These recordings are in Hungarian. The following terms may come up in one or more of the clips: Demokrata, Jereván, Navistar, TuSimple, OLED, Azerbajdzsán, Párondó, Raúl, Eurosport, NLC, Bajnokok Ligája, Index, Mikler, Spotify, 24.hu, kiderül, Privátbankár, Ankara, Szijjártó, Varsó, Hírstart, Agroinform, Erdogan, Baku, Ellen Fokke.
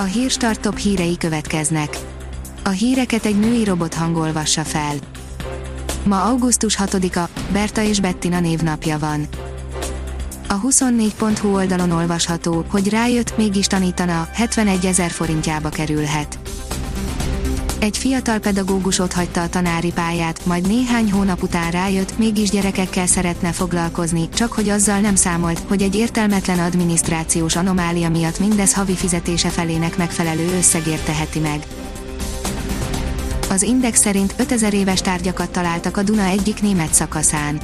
A Hírstart top hírei következnek. A híreket egy női robot hangolvassa fel. Ma augusztus 6-a, Berta és Bettina névnapja van. A 24.hu oldalon olvasható, hogy rájött, mégis tanítana, 71 000 forintjába kerülhet. Egy fiatal pedagógus otthagyta a tanári pályát, majd néhány hónap után rájött, mégis gyerekekkel szeretne foglalkozni, csak hogy azzal nem számolt, hogy egy értelmetlen adminisztrációs anomália miatt mindez havi fizetése felének megfelelő összegért teheti meg. Az Index szerint 5000 éves tárgyakat találtak a Duna egyik német szakaszán.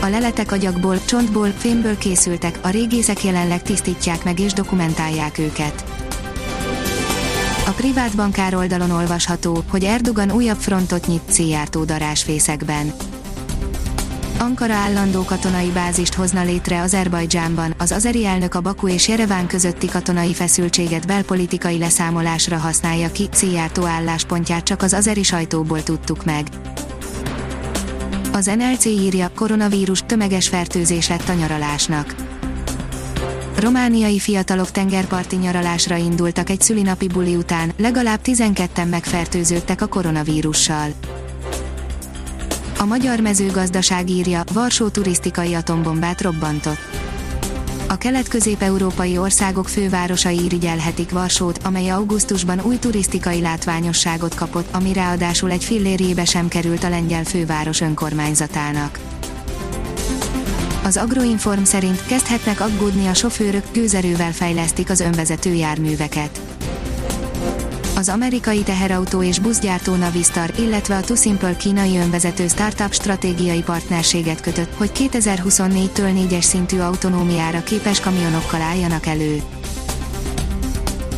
A leletek agyagból, csontból, fémből készültek, a régészek jelenleg tisztítják meg és dokumentálják őket. A Privátbankár oldalon olvasható, hogy Erdogan újabb frontot nyit Szijjártó darásfészekben. Ankara állandó katonai bázist hozna létre Azerbajdzsánban, az azeri elnök a Baku és Jereván közötti katonai feszültséget belpolitikai leszámolásra használja ki, Szijjártó álláspontját csak az azeri sajtóból tudtuk meg. Az NLC írja, koronavírus tömeges fertőzés lett a nyaralásnak. Romániai fiatalok tengerparti nyaralásra indultak egy szülinapi buli után, legalább 12-en megfertőződtek a koronavírussal. A magyar mezőgazdaság írja, Varsó turisztikai atombombát robbantott. A kelet-közép-európai országok fővárosai irigyelhetik Varsót, amely augusztusban új turisztikai látványosságot kapott, ami ráadásul egy fillérjébe sem került a lengyel főváros önkormányzatának. Az Agroinform szerint kezdhetnek aggódni a sofőrök, gőzerővel fejlesztik az önvezető járműveket. Az amerikai teherautó és buszgyártó Navistar, illetve a TuSimple kínai önvezető startup stratégiai partnerséget kötött, hogy 2024-től 4-es szintű autonómiára képes kamionokkal álljanak elő.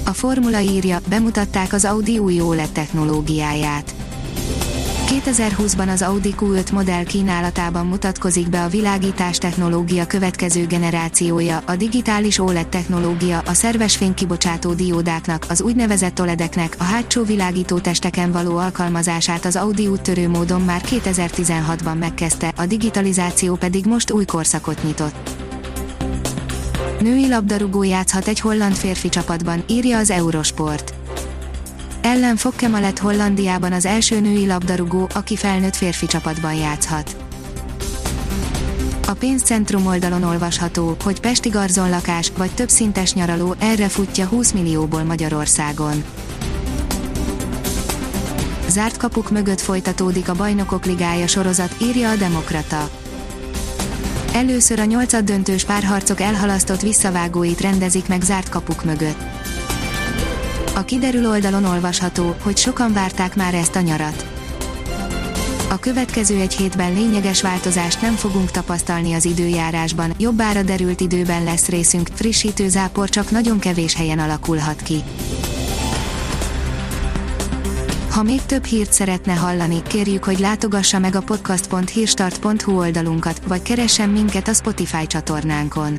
A Formula írja, bemutatták az Audi új OLED technológiáját. 2020-ban az Audi Q5 modell kínálatában mutatkozik be a világítás technológia következő generációja, a digitális OLED technológia, a szerves fénykibocsátó diódáknak, az úgynevezett OLED-eknek a hátsó világító testeken való alkalmazását az Audi úttörő módon már 2016-ban megkezdte, a digitalizáció pedig most új korszakot nyitott. Női labdarúgó játszhat egy holland férfi csapatban, írja az Eurosport. Ellen Fokke ma lett Hollandiában az első női labdarúgó, aki felnőtt férfi csapatban játszhat. A Pénzcentrum oldalon olvasható, hogy pesti garzonlakás vagy többszintes nyaraló, erre futja 20 millióból Magyarországon. Zárt kapuk mögött folytatódik a Bajnokok Ligája sorozat, írja a Demokrata. Először a 8-döntős párharcok elhalasztott visszavágóit rendezik meg zárt kapuk mögött. A kiderül oldalon olvasható, hogy sokan várták már ezt a nyarat. A következő egy hétben lényeges változást nem fogunk tapasztalni az időjárásban, jobbára derült időben lesz részünk, frissítő zápor csak nagyon kevés helyen alakulhat ki. Ha még több hírt szeretne hallani, kérjük, hogy látogassa meg a podcast.hírstart.hu oldalunkat, vagy keressen minket a Spotify csatornánkon.